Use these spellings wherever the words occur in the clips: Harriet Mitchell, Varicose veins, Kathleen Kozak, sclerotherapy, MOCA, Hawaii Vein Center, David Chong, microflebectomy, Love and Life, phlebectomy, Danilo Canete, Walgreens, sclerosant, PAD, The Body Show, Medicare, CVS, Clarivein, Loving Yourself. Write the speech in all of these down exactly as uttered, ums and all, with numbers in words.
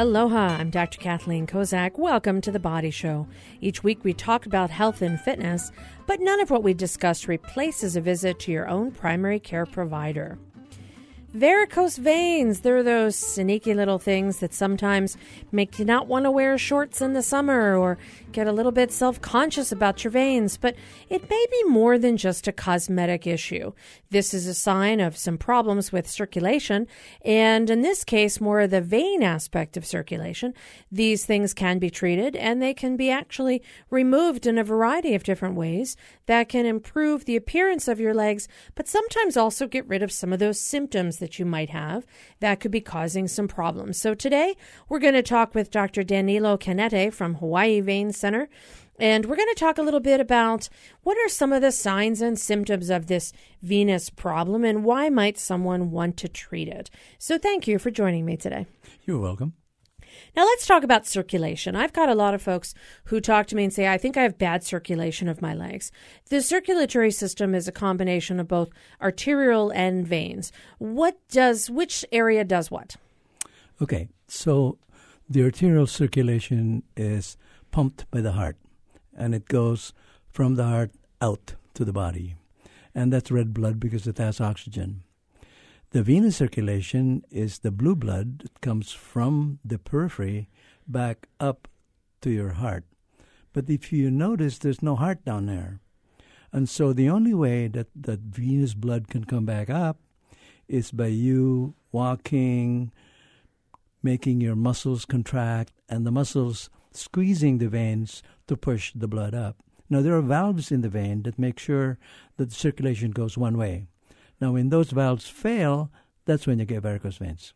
Aloha, I'm Doctor Kathleen Kozak. Welcome to The Body Show. Each week we talk about health and fitness, but none of what we discuss replaces a visit to your own primary care provider. Varicose veins, they're those sneaky little things that sometimes make you not want to wear shorts in the summer or get a little bit self-conscious about your veins, but it may be more than just a cosmetic issue. This is a sign of some problems with circulation, and in this case, more of the vein aspect of circulation. These things can be treated, and they can be actually removed in a variety of different ways that can improve the appearance of your legs, but sometimes also get rid of some of those symptoms that you might have that could be causing some problems. So today, we're going to talk with Doctor Danilo Canete from Hawaii Vein Center, and we're going to talk a little bit about what are some of the signs and symptoms of this venous problem and why might someone want to treat it. So thank you for joining me today. You're welcome. Now let's talk about circulation. I've got a lot of folks who talk to me and say, I think I have bad circulation of my legs. The circulatory system is a combination of both arterial and veins. What does, which area does what? Okay, so the arterial circulation is pumped by the heart, and it goes from the heart out to the body. And that's red blood because it has oxygen. The venous circulation is the blue blood that comes from the periphery back up to your heart. But if you notice, there's no heart down there. And so the only way that, that venous blood can come back up is by you walking, making your muscles contract, and the muscles squeezing the veins to push the blood up. Now, there are valves in the vein that make sure that the circulation goes one way. Now, when those valves fail, that's when you get varicose veins.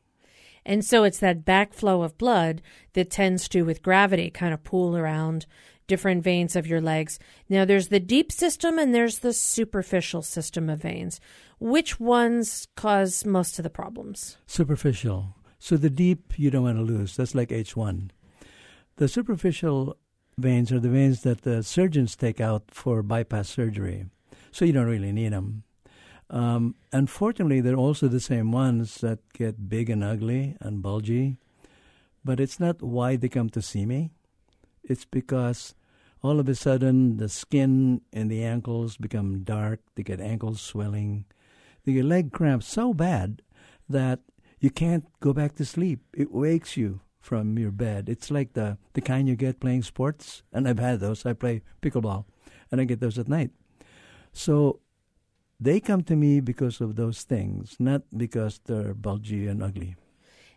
And so it's that backflow of blood that tends to, with gravity, kind of pool around different veins of your legs. Now, there's the deep system and there's the superficial system of veins. Which ones cause most of the problems? Superficial. So the deep you don't want to lose. That's like H one. The superficial veins are the veins that the surgeons take out for bypass surgery. So you don't really need them. Um, unfortunately, they're also the same ones that get big and ugly and bulgy. But it's not why they come to see me. It's because all of a sudden the skin and the ankles become dark. They get ankle swelling. They get leg cramps so bad that you can't go back to sleep. It wakes you from your bed. It's like the, the kind you get playing sports. And I've had those. I play pickleball, and I get those at night. So they come to me because of those things, not because they're bulgy and ugly.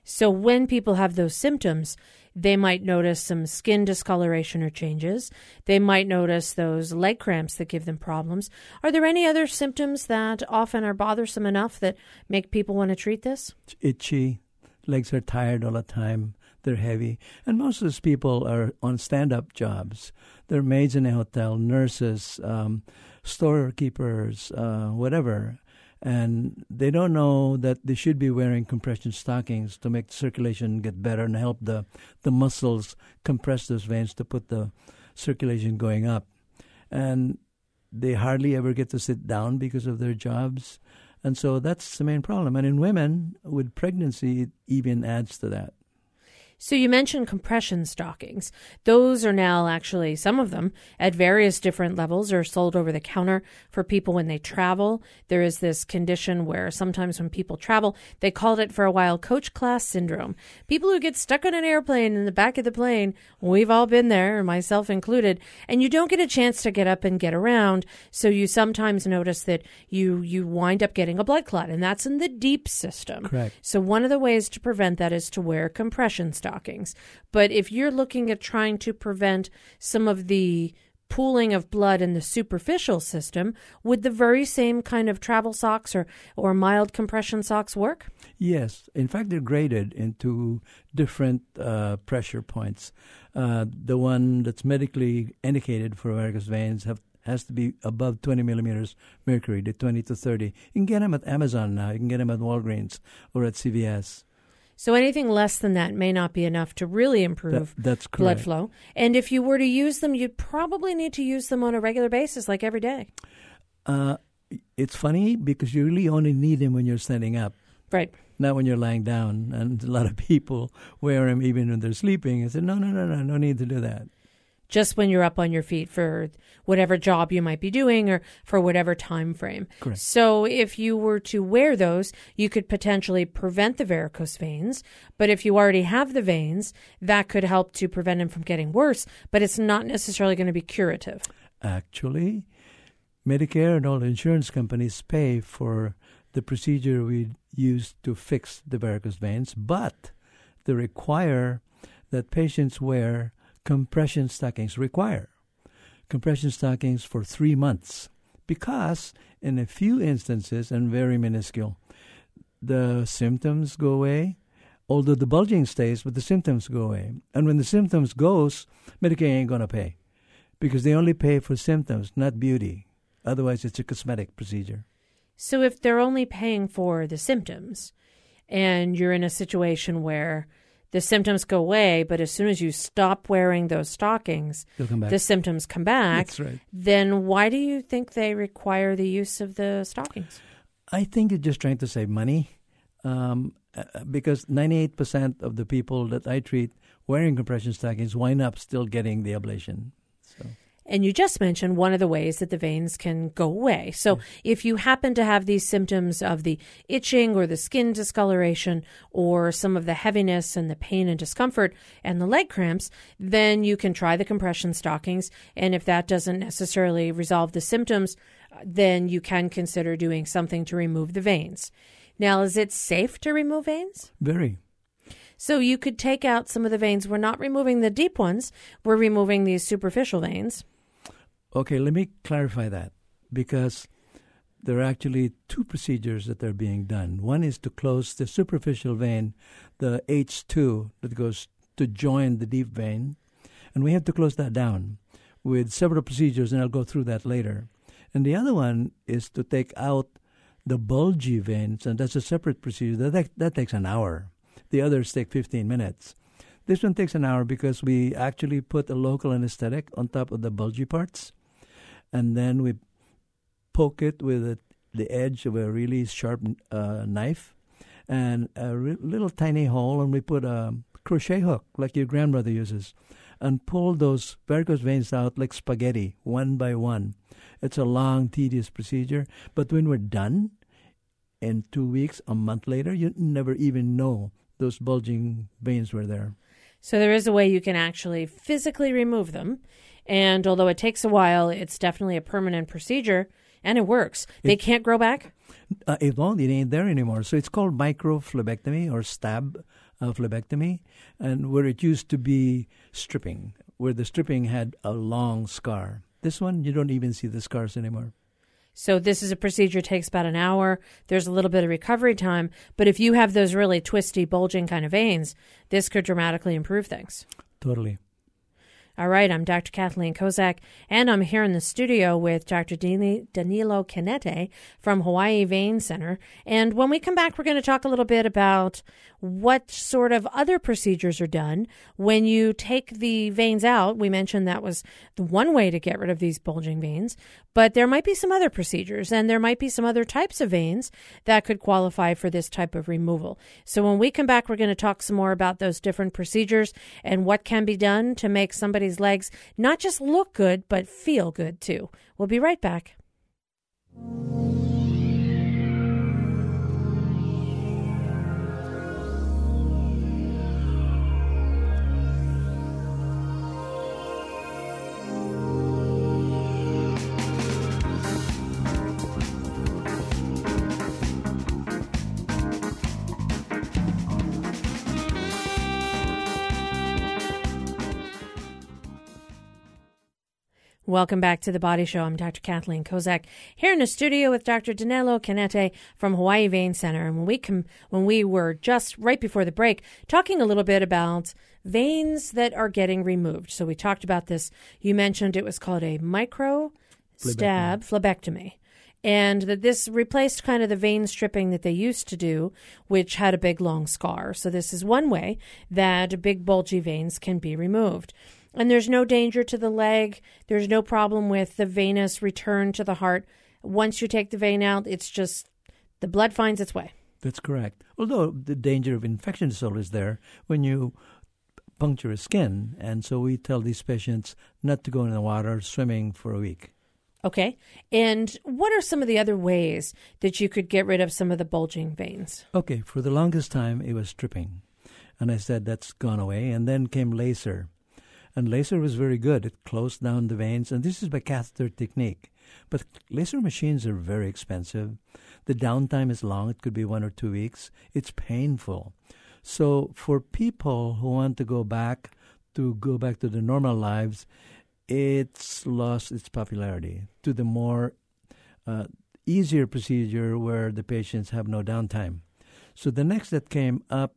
So when people have those symptoms, they might notice some skin discoloration or changes. They might notice those leg cramps that give them problems. Are there any other symptoms that often are bothersome enough that make people want to treat this? It's itchy. Legs are tired all the time. They're heavy. And most of those people are on stand-up jobs. They're maids in a hotel, nurses, um, storekeepers, uh, whatever. And they don't know that they should be wearing compression stockings to make the circulation get better and help the, the muscles compress those veins to put the circulation going up. And they hardly ever get to sit down because of their jobs. And so that's the main problem. And in women, with pregnancy, it even adds to that. So you mentioned compression stockings. Those are now actually, some of them, at various different levels are sold over the counter for people when they travel. There is this condition where sometimes when people travel, they called it for a while coach class syndrome. People who get stuck on an airplane in the back of the plane, we've all been there, myself included, and you don't get a chance to get up and get around. So you sometimes notice that you, you wind up getting a blood clot, and that's in the deep system. Correct. So one of the ways to prevent that is to wear compression stockings. stockings. But if you're looking at trying to prevent some of the pooling of blood in the superficial system, would the very same kind of travel socks or, or mild compression socks work? Yes. In fact, they're graded into different uh, pressure points. Uh, the one that's medically indicated for varicose veins have, has to be above twenty millimeters mercury, the twenty to thirty. You can get them at Amazon now. You can get them at Walgreens or at C V S. So anything less than that may not be enough to really improve that, that's blood flow. And if you were to use them, you'd probably need to use them on a regular basis, like every day. Uh, it's funny because you really only need them when you're standing up. Right. not when you're lying down. And a lot of people wear them even when they're sleeping. I said, no, no, no, no, no need to do that. Just when you're up on your feet for whatever job you might be doing or for whatever time frame. Correct. So if you were to wear those, you could potentially prevent the varicose veins. But if you already have the veins, that could help to prevent them from getting worse. But it's not necessarily going to be curative. Actually, Medicare and all the insurance companies pay for the procedure we use to fix the varicose veins. But they require that patients wear compression stockings require compression stockings for three months because in a few instances, and very minuscule, the symptoms go away, although the bulging stays, but the symptoms go away. And when the symptoms goes, Medicare ain't going to pay because they only pay for symptoms, not beauty. Otherwise, it's a cosmetic procedure. So if they're only paying for the symptoms and you're in a situation where the symptoms go away, but as soon as you stop wearing those stockings, the symptoms come back. That's right. Then why do you think they require the use of the stockings? I think they're just trying to save money um, because ninety-eight percent of the people that I treat wearing compression stockings wind up still getting the ablation. So. And you just mentioned one of the ways that the veins can go away. So yes. If you happen to have these symptoms of the itching or the skin discoloration or some of the heaviness and the pain and discomfort and the leg cramps, then you can try the compression stockings. And if that doesn't necessarily resolve the symptoms, then you can consider doing something to remove the veins. Now, is it safe to remove veins? Very. So you could take out some of the veins. We're not removing the deep ones. We're removing these superficial veins. Okay, let me clarify that because there are actually two procedures that are being done. One is to close the superficial vein, the H two that goes to join the deep vein, and we have to close that down with several procedures, and I'll go through that later. And the other one is to take out the bulgy veins, and that's a separate procedure. That, that takes an hour. The others take fifteen minutes. This one takes an hour because we actually put a local anesthetic on top of the bulgy parts. And then we poke it with a, the edge of a really sharp uh, knife and a re- little tiny hole. And we put a crochet hook like your grandmother uses and pull those varicose veins out like spaghetti, one by one. It's a long, tedious procedure. But when we're done, in two weeks, a month later, you never even know those bulging veins were there. So there is a way you can actually physically remove them. And although it takes a while, it's definitely a permanent procedure, and it works. They it, can't grow back? Uh, it won't. It ain't there anymore. So it's called microflebectomy or stab uh, phlebectomy, and where it used to be stripping, where the stripping had a long scar. This one, you don't even see the scars anymore. So this is a procedure takes about an hour. There's a little bit of recovery time. But if you have those really twisty, bulging kind of veins, this could dramatically improve things. Totally. All right, I'm Doctor Kathleen Kozak, and I'm here in the studio with Doctor Danilo Canete from Hawaii Vein Center. And when we come back, we're going to talk a little bit about what sort of other procedures are done when you take the veins out. We mentioned that was the one way to get rid of these bulging veins, but there might be some other procedures, and there might be some other types of veins that could qualify for this type of removal. So when we come back, we're going to talk some more about those different procedures and what can be done to make somebody legs not just look good, but feel good too. We'll be right back. Welcome back to The Body Show. I'm Doctor Kathleen Kozak here in the studio with Doctor Danilo Canete from Hawaii Vein Center. And when we com- when we were just right before the break talking a little bit about veins that are getting removed. So we talked about this. You mentioned it was called a micro stab phlebectomy. And that this replaced kind of the vein stripping that they used to do, which had a big long scar. So this is one way that big bulgy veins can be removed. And there's no danger to the leg. There's no problem with the venous return to the heart. Once you take the vein out, it's just the blood finds its way. That's correct. Although the danger of infection is always there when you puncture a skin. And so we tell these patients not to go in the water swimming for a week. Okay. And what are some of the other ways that you could get rid of some of the bulging veins? Okay. For the longest time, it was stripping. And I said, that's gone away. And then came laser. And laser was very good. It closed down the veins. And this is by catheter technique. But laser machines are very expensive. The downtime is long. It could be one or two weeks. It's painful. So for people who want to go back to go back to their normal lives, it's lost its popularity to the more uh, easier procedure where the patients have no downtime. So the next that came up,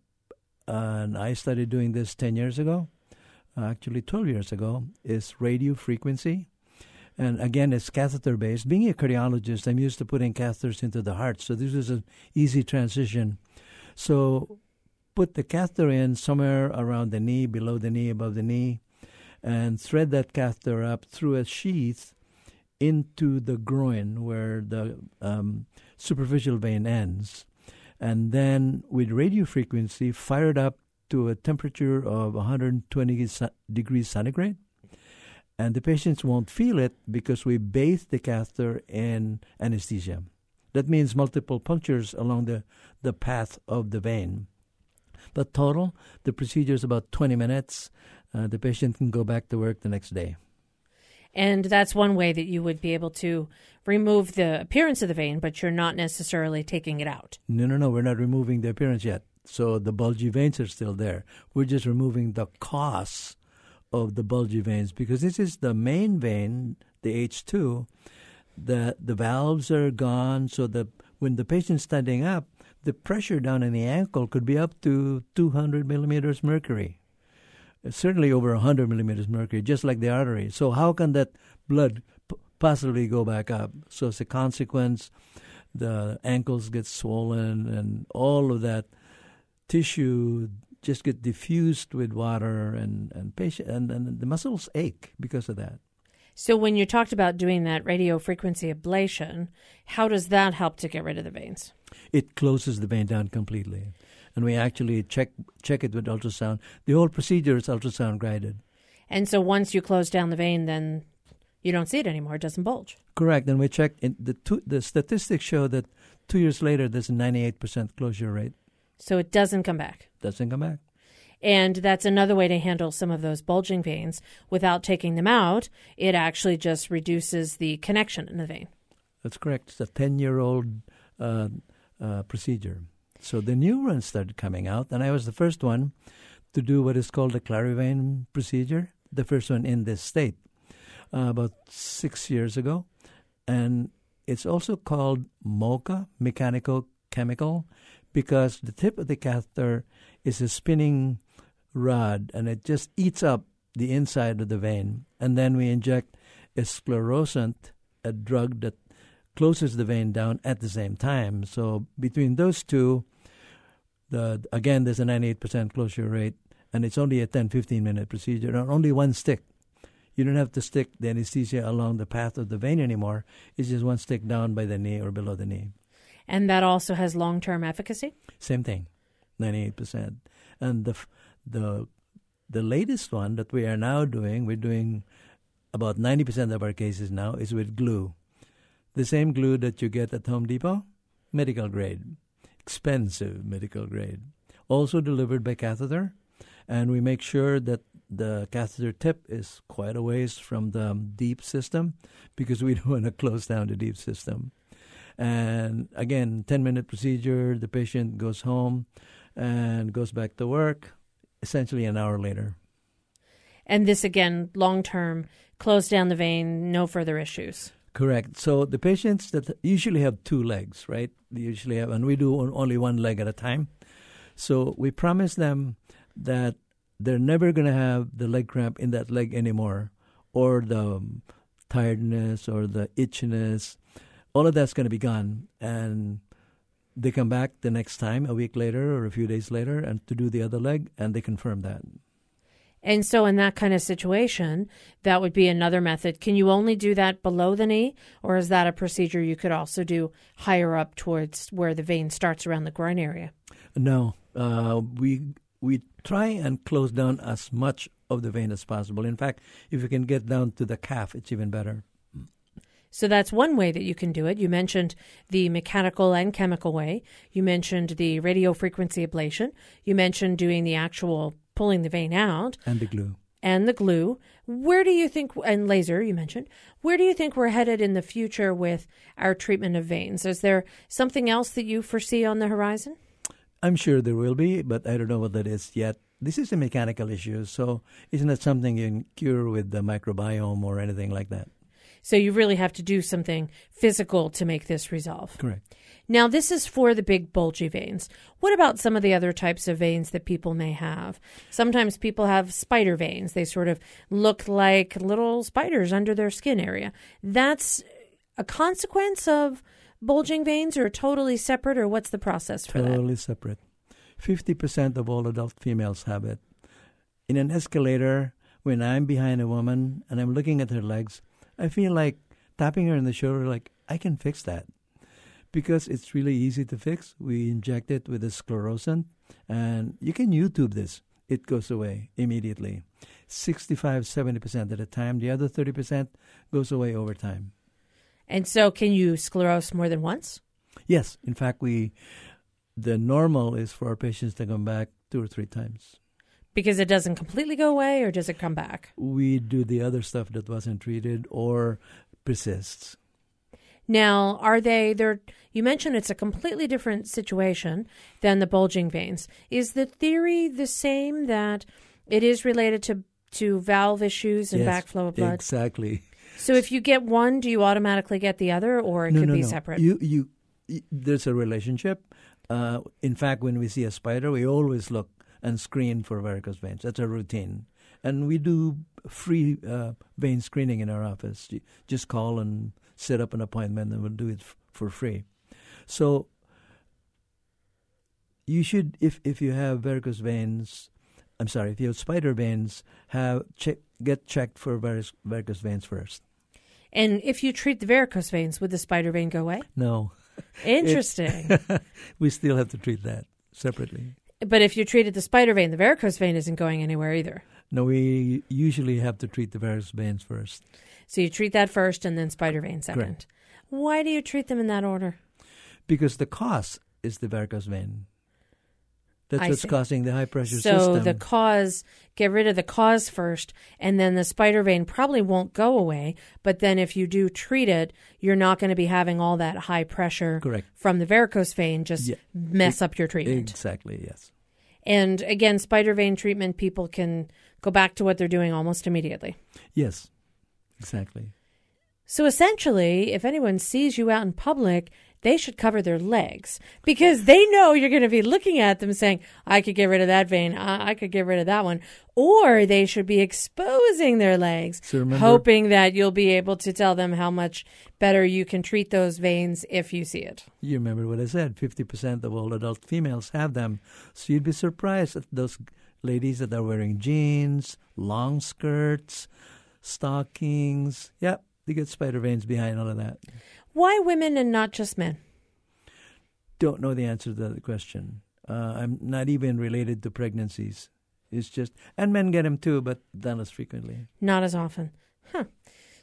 uh, and I started doing this ten years ago, actually twelve years ago, is radiofrequency. And again, it's catheter-based. Being a cardiologist, I'm used to putting catheters into the heart, so this is an easy transition. So put the catheter in somewhere around the knee, below the knee, above the knee, and thread that catheter up through a sheath into the groin where the um, superficial vein ends. And then with radiofrequency, fire it up to a temperature of one hundred twenty degrees centigrade. And the patients won't feel it because we bathe the catheter in anesthesia. That means multiple punctures along the, the path of the vein. But total, the procedure is about twenty minutes. Uh, the patient can go back to work the next day. And that's one way that you would be able to remove the appearance of the vein, but you're not necessarily taking it out. No, no, no. We're not removing the appearance yet. So the bulgy veins are still there. We're just removing the cause of the bulgy veins because this is the main vein, the H two. The, the valves are gone so that when the patient's standing up, the pressure down in the ankle could be up to two hundred millimeters mercury, certainly over one hundred millimeters mercury, just like the artery. So how can that blood p- possibly go back up? So as a consequence, the ankles get swollen and all of that tissue just get diffused with water and and, patient, and and the muscles ache because of that. So when you talked about doing that radiofrequency ablation, how does that help to get rid of the veins? It closes the vein down completely. And we actually check check it with ultrasound. The whole procedure is ultrasound guided. And so once you close down the vein, then you don't see it anymore. It doesn't bulge. Correct. And we checked. And the, two, the statistics show that two years later, there's a ninety-eight percent closure rate. So it doesn't come back. Doesn't come back. And that's another way to handle some of those bulging veins. Without taking them out, it actually just reduces the connection in the vein. That's correct. It's a ten-year-old uh, uh, procedure. So the new ones started coming out, and I was the first one to do what is called the Clarivein procedure, the first one in this state, uh, about six years ago. And it's also called MOCA, mechanico-chemical, because the tip of the catheter is a spinning rod, and it just eats up the inside of the vein. And then we inject a sclerosant, a drug that closes the vein down at the same time. So between those two, the again, there's a ninety-eight percent closure rate, and it's only a ten, fifteen-minute procedure, and only one stick. You don't have to stick the anesthesia along the path of the vein anymore. It's just one stick down by the knee or below the knee. And that also has long-term efficacy? Same thing, ninety-eight percent. And the the the latest one that we are now doing, we're doing about ninety percent of our cases now, is with glue. The same glue that you get at Home Depot, medical grade, expensive medical grade, also delivered by catheter. And we make sure that the catheter tip is quite a ways from the deep system because we don't want to close down the deep system. And again, ten-minute procedure, the patient goes home and goes back to work, essentially an hour later. And this, again, long-term, close down the vein, no further issues. Correct. So the patients that usually have two legs, right? They usually have, and we do only one leg at a time. So we promise them that they're never going to have the leg cramp in that leg anymore, or the tiredness or the itchiness. All of that's going to be gone, and they come back the next time, a week later or a few days later, and to do the other leg, and they confirm that. And so in that kind of situation, that would be another method. Can you only do that below the knee, or is that a procedure you could also do higher up towards where the vein starts around the groin area? No, uh, we we try and close down as much of the vein as possible. In fact, if you can get down to the calf, it's even better. So that's one way that you can do it. You mentioned the mechanical and chemical way. You mentioned the radiofrequency ablation. You mentioned doing the actual pulling the vein out. And the glue. And the glue. Where do you think, and laser you mentioned, where do you think we're headed in the future with our treatment of veins? Is there something else that you foresee on the horizon? I'm sure there will be, but I don't know what that is yet. This is a mechanical issue, so it's not something you can cure with the microbiome or anything like that. So you really have to do something physical to make this resolve. Correct. Now, this is for the big bulgy veins. What about some of the other types of veins that people may have? Sometimes people have spider veins. They sort of look like little spiders under their skin area. That's a consequence of bulging veins, or totally separate, or what's the process for totally that? Totally separate. fifty percent of all adult females have it. In an escalator, when I'm behind a woman and I'm looking at her legs, I feel like tapping her in the shoulder, like, I can fix that. Because it's really easy to fix. We inject it with a sclerosant, and you can YouTube this. It goes away immediately. sixty-five, seventy percent at a time. The other thirty percent goes away over time. And so can you sclerose more than once? Yes. In fact, we the normal is for our patients to come back two or three times. Because it doesn't completely go away, or does it come back? We do the other stuff that wasn't treated or persists. Now, are they there? You mentioned it's a completely different situation than the bulging veins. Is the theory the same that it is related to, to valve issues and yes, backflow of blood? Exactly. So if you get one, do you automatically get the other, or it no, could no, be no. separate? You, you, you, there's a relationship. Uh, in fact, when we see a spider, we always look and screen for varicose veins. That's a routine. And we do free uh, vein screening in our office. You just call and set up an appointment, and we'll do it f- for free. So you should, if, if you have varicose veins, I'm sorry, if you have spider veins, have che- get checked for varic- varicose veins first. And if you treat the varicose veins, would the spider vein go away? No. Interesting. We still have to treat that separately. But if you treated the spider vein, the varicose vein isn't going anywhere either. No, we usually have to treat the varicose veins first. So you treat that first and then spider vein second. Correct. Why do you treat them in that order? Because the cause is the varicose vein. That's I what's see. causing the high pressure so system. So the cause, get rid of the cause first, and then the spider vein probably won't go away. But then if you do treat it, you're not going to be having all that high pressure Correct. from the varicose vein just yeah. mess it, up your treatment. Exactly, yes. And again, spider vein treatment, people can go back to what they're doing almost immediately. Yes, exactly. So essentially, if anyone sees you out in public, they should cover their legs, because they know you're going to be looking at them saying, I could get rid of that vein. I, I could get rid of that one. Or they should be exposing their legs, so remember, hoping that you'll be able to tell them how much better you can treat those veins if you see it. You remember what I said, fifty percent of all adult females have them. So you'd be surprised at those ladies that are wearing jeans, long skirts, stockings. Yep, they get spider veins behind all of that. Why women and not just men? Don't know the answer to that question. Uh, I'm not even related to pregnancies. It's just, and men get them too, but not as frequently. Not as often. Huh.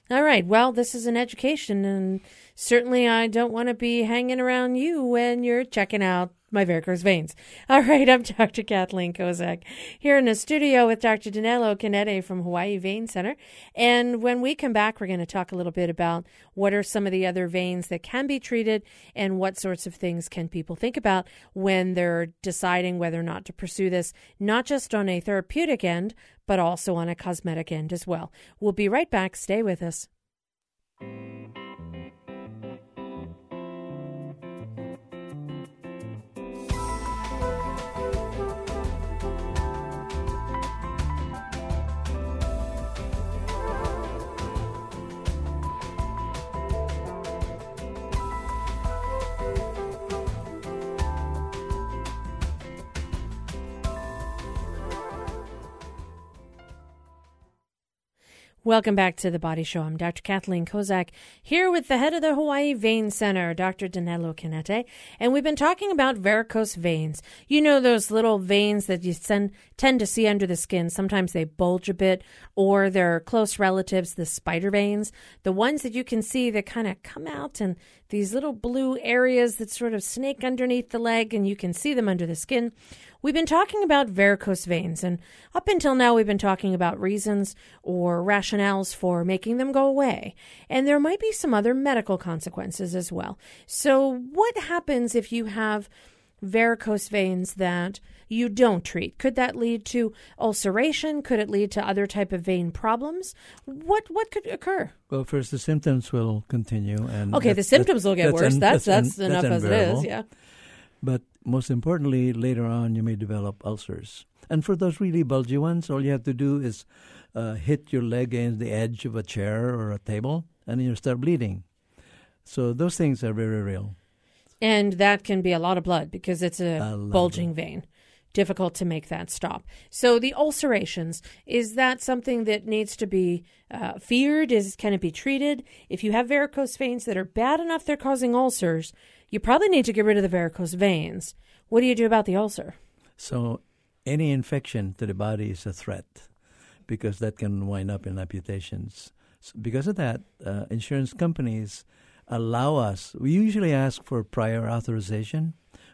All right. Well, this is an education, and certainly I don't want to be hanging around you when you're checking out my varicose veins. All right. I'm Doctor Kathleen Kozak here in the studio with Doctor Danilo Canete from Hawaii Vein Center. And when we come back, we're going to talk a little bit about what are some of the other veins that can be treated and what sorts of things can people think about when they're deciding whether or not to pursue this, not just on a therapeutic end, but also on a cosmetic end as well. We'll be right back. Stay with us. Welcome back to The Body Show. I'm Doctor Kathleen Kozak, here with the head of the Hawaii Vein Center, Doctor Danilo Canete, and we've been talking about varicose veins. You know those little veins that you send, tend to see under the skin. Sometimes they bulge a bit, or they're close relatives, the spider veins, the ones that you can see that kind of come out and these little blue areas that sort of snake underneath the leg, and you can see them under the skin. We've been talking about varicose veins, and up until now we've been talking about reasons or rationales for making them go away. And there might be some other medical consequences as well. So what happens if you have varicose veins that you don't treat? Could that lead to ulceration? Could it lead to other type of vein problems? What what could occur? Well, first, the symptoms will continue. And okay, the symptoms will get that's worse. Un, that's that's, that's un, enough that's as it is, yeah. But most importantly, later on, you may develop ulcers. And for those really bulgy ones, all you have to do is uh, hit your leg against the edge of a chair or a table, and then you start bleeding. So those things are very real. And that can be a lot of blood because it's a, a bulging vein. Difficult to make that stop. So the ulcerations, is that something that needs to be uh, feared? Is Can it be treated? If you have varicose veins that are bad enough they're causing ulcers, you probably need to get rid of the varicose veins. What do you do about the ulcer? So any infection to the body is a threat because that can wind up in amputations. So because of that, uh, insurance companies allow us. We usually ask for prior authorization.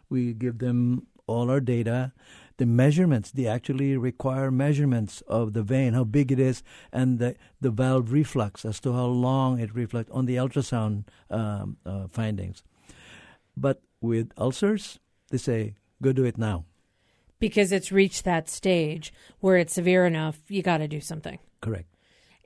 We give them all our data, the measurements. They actually require measurements of the vein, how big it is, and the, the valve reflux as to how long it reflects on the ultrasound um, uh, findings. But with ulcers, they say, go do it now. Because it's reached that stage where it's severe enough, you got to do something. Correct.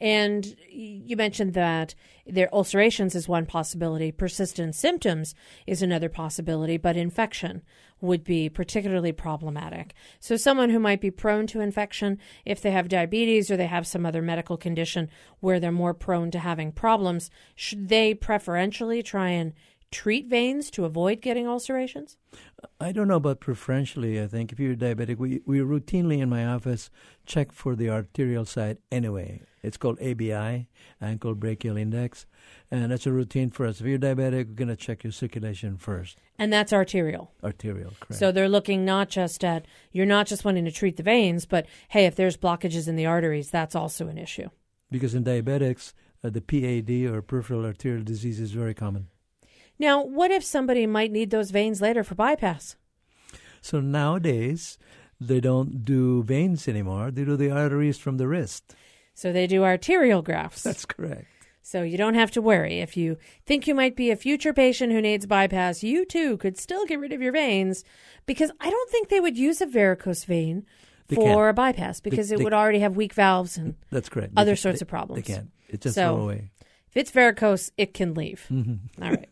And you mentioned that their ulcerations is one possibility. Persistent symptoms is another possibility, but infection would be particularly problematic. So someone who might be prone to infection, if they have diabetes or they have some other medical condition where they're more prone to having problems, should they preferentially try and treat veins to avoid getting ulcerations? I don't know about preferentially. I think if you're diabetic, we, we routinely in my office check for the arterial side anyway. It's called A B I, ankle brachial index, and that's a routine for us. If you're diabetic, we're going to check your circulation first. And that's arterial. Arterial, correct. So they're looking not just at, you're not just wanting to treat the veins, but hey, if there's blockages in the arteries, that's also an issue. Because in diabetics, uh, the P A D or peripheral arterial disease is very common. Now, what if somebody might need those veins later for bypass? So nowadays, they don't do veins anymore. They do the arteries from the wrist. So they do arterial grafts. That's correct. So you don't have to worry. If you think you might be a future patient who needs bypass, you too could still get rid of your veins because I don't think they would use a varicose vein they for can. a bypass because they, it they, would already have weak valves and that's correct. other they, sorts they, of problems. They can't. It just so, go away. If it's varicose, it can leave. Mm-hmm. All right.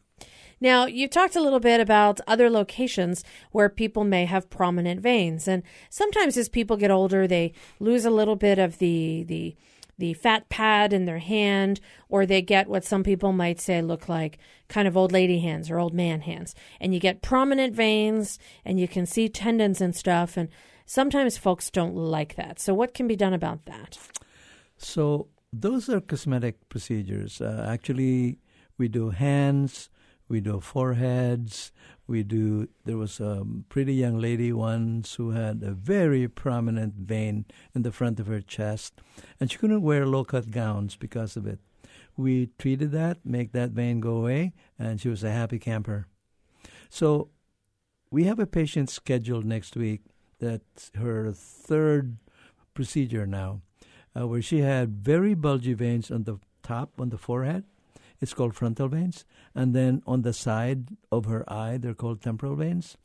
Now, you talked a little bit about other locations where people may have prominent veins. And sometimes as people get older, they lose a little bit of the the the fat pad in their hand, or they get what some people might say look like kind of old lady hands or old man hands. And you get prominent veins, and you can see tendons and stuff. And sometimes folks don't like that. So what can be done about that? So those are cosmetic procedures. Uh, actually, we do hands. We do foreheads. We do. There was a pretty young lady once who had a very prominent vein in the front of her chest, and she couldn't wear low-cut gowns because of it. We treated that, make that vein go away, and she was a happy camper. So we have a patient scheduled next week. That's her third procedure now, uh, where she had very bulgy veins on the top, on the forehead. It's called frontal veins. And then on the side of her eye, they're called temporal veins.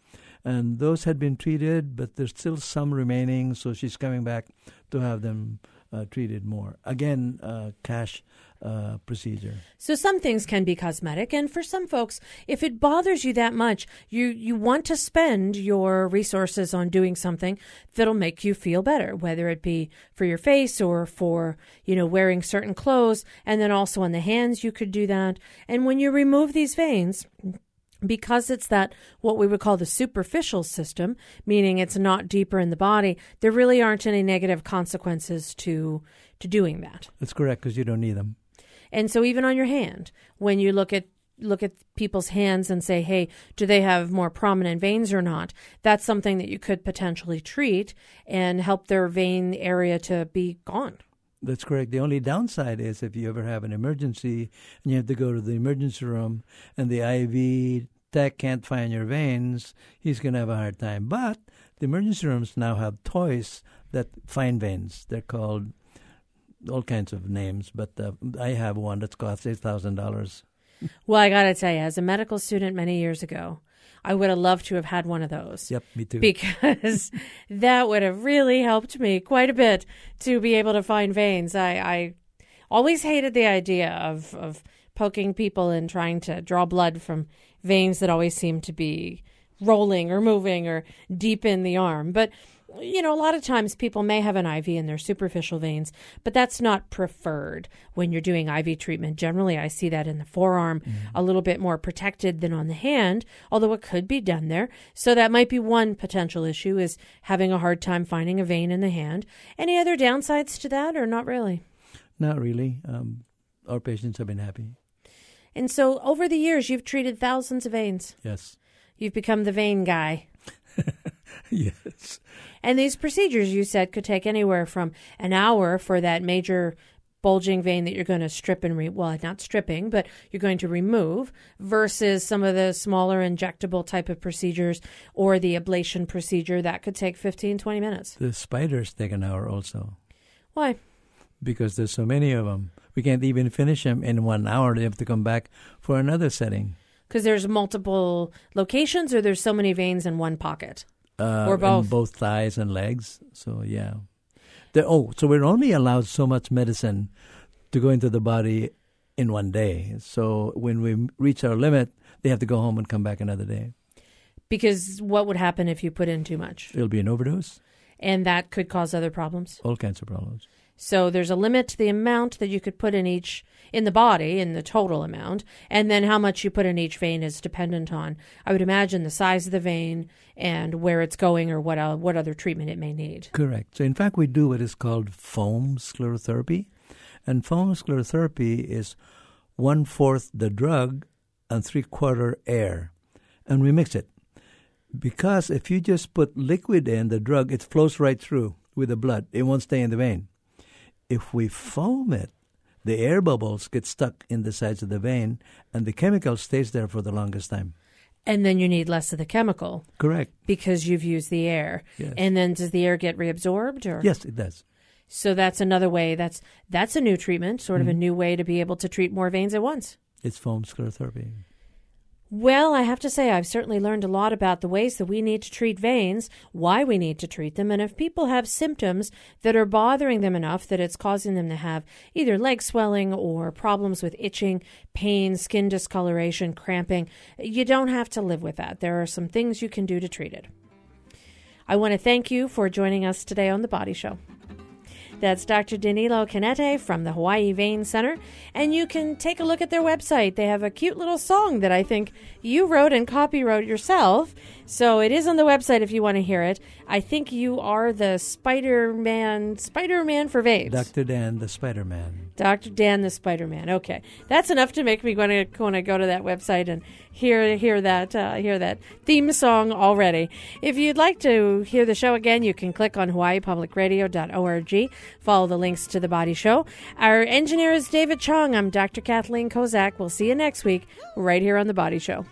And those had been treated, but there's still some remaining, so she's coming back to have them uh, treated more. Again, uh, cash uh, procedure. So some things can be cosmetic. And for some folks, if it bothers you that much, you, you want to spend your resources on doing something that'll make you feel better, whether it be for your face or for, you know, wearing certain clothes. And then also on the hands, you could do that. And when you remove these veins, because it's that what we would call the superficial system, meaning it's not deeper in the body, there really aren't any negative consequences to to doing that. That's correct, because you don't need them. And so even on your hand, when you look at look at people's hands and say, hey, do they have more prominent veins or not? That's something that you could potentially treat and help their vein area to be gone. That's correct. The only downside is if you ever have an emergency and you have to go to the emergency room and the I V tech can't find your veins, he's going to have a hard time. But the emergency rooms now have toys that find veins. They're called all kinds of names, but uh, I have one that's cost eight thousand dollars. Well, I got to tell you, as a medical student many years ago, I would have loved to have had one of those. Yep, me too. Because that would have really helped me quite a bit to be able to find veins. I, I always hated the idea of, of poking people and trying to draw blood from veins that always seemed to be rolling or moving or deep in the arm. But, you know, a lot of times people may have an I V in their superficial veins, but that's not preferred when you're doing I V treatment. Generally, I see that in the forearm, mm-hmm. a little bit more protected than on the hand, although it could be done there. So that might be one potential issue, is having a hard time finding a vein in the hand. Any other downsides to that, or not really? Not really. Um, our patients have been happy. And so over the years, you've treated thousands of veins. Yes. You've become the vein guy. Yes. And these procedures, you said, could take anywhere from an hour for that major bulging vein that you're going to strip and re- well, not stripping, but you're going to remove, versus some of the smaller injectable type of procedures or the ablation procedure that could take fifteen, twenty minutes. The spiders take an hour also. Why? Because there's so many of them. We can't even finish them in one hour. They have to come back for another setting. Because there's multiple locations, or there's so many veins in one pocket? Uh, or both. In both thighs and legs. So, yeah. The, oh, so we're only allowed so much medicine to go into the body in one day. So when we reach our limit, they have to go home and come back another day. Because what would happen if you put in too much? It'll be an overdose. And that could cause other problems? All kinds of problems. So there's a limit to the amount that you could put in each, in the body, in the total amount, and then how much you put in each vein is dependent on, I would imagine, the size of the vein and where it's going, or what what other treatment it may need. Correct. So in fact, we do what is called foam sclerotherapy, and foam sclerotherapy is one fourth the drug and three quarter air, and we mix it, because if you just put liquid in the drug, it flows right through with the blood. It won't stay in the vein. If we foam it, the air bubbles get stuck in the sides of the vein, and the chemical stays there for the longest time. And then you need less of the chemical. Correct. Because you've used the air. Yes. And then does the air get reabsorbed? Or? Yes, it does. So that's another way. That's that's a new treatment, sort mm-hmm. of a new way to be able to treat more veins at once. It's foam sclerotherapy. Well, I have to say, I've certainly learned a lot about the ways that we need to treat veins, why we need to treat them, and if people have symptoms that are bothering them enough that it's causing them to have either leg swelling or problems with itching, pain, skin discoloration, cramping, you don't have to live with that. There are some things you can do to treat it. I want to thank you for joining us today on The Body Show. That's Doctor Danilo Canete from the Hawaii Vein Center. And you can take a look at their website. They have a cute little song that I think you wrote and copywrote yourself. So it is on the website if you want to hear it. I think you are the Spider-Man, Spider-Man for veins. Doctor Dan the Spider-Man. Doctor Dan the Spider-Man. Okay. That's enough to make me want to, want to go to that website and hear hear that uh, hear that theme song already. If you'd like to hear the show again, you can click on hawaii public radio dot org. Follow the links to The Body Show. Our engineer is David Chong. I'm Doctor Kathleen Kozak. We'll see you next week right here on The Body Show.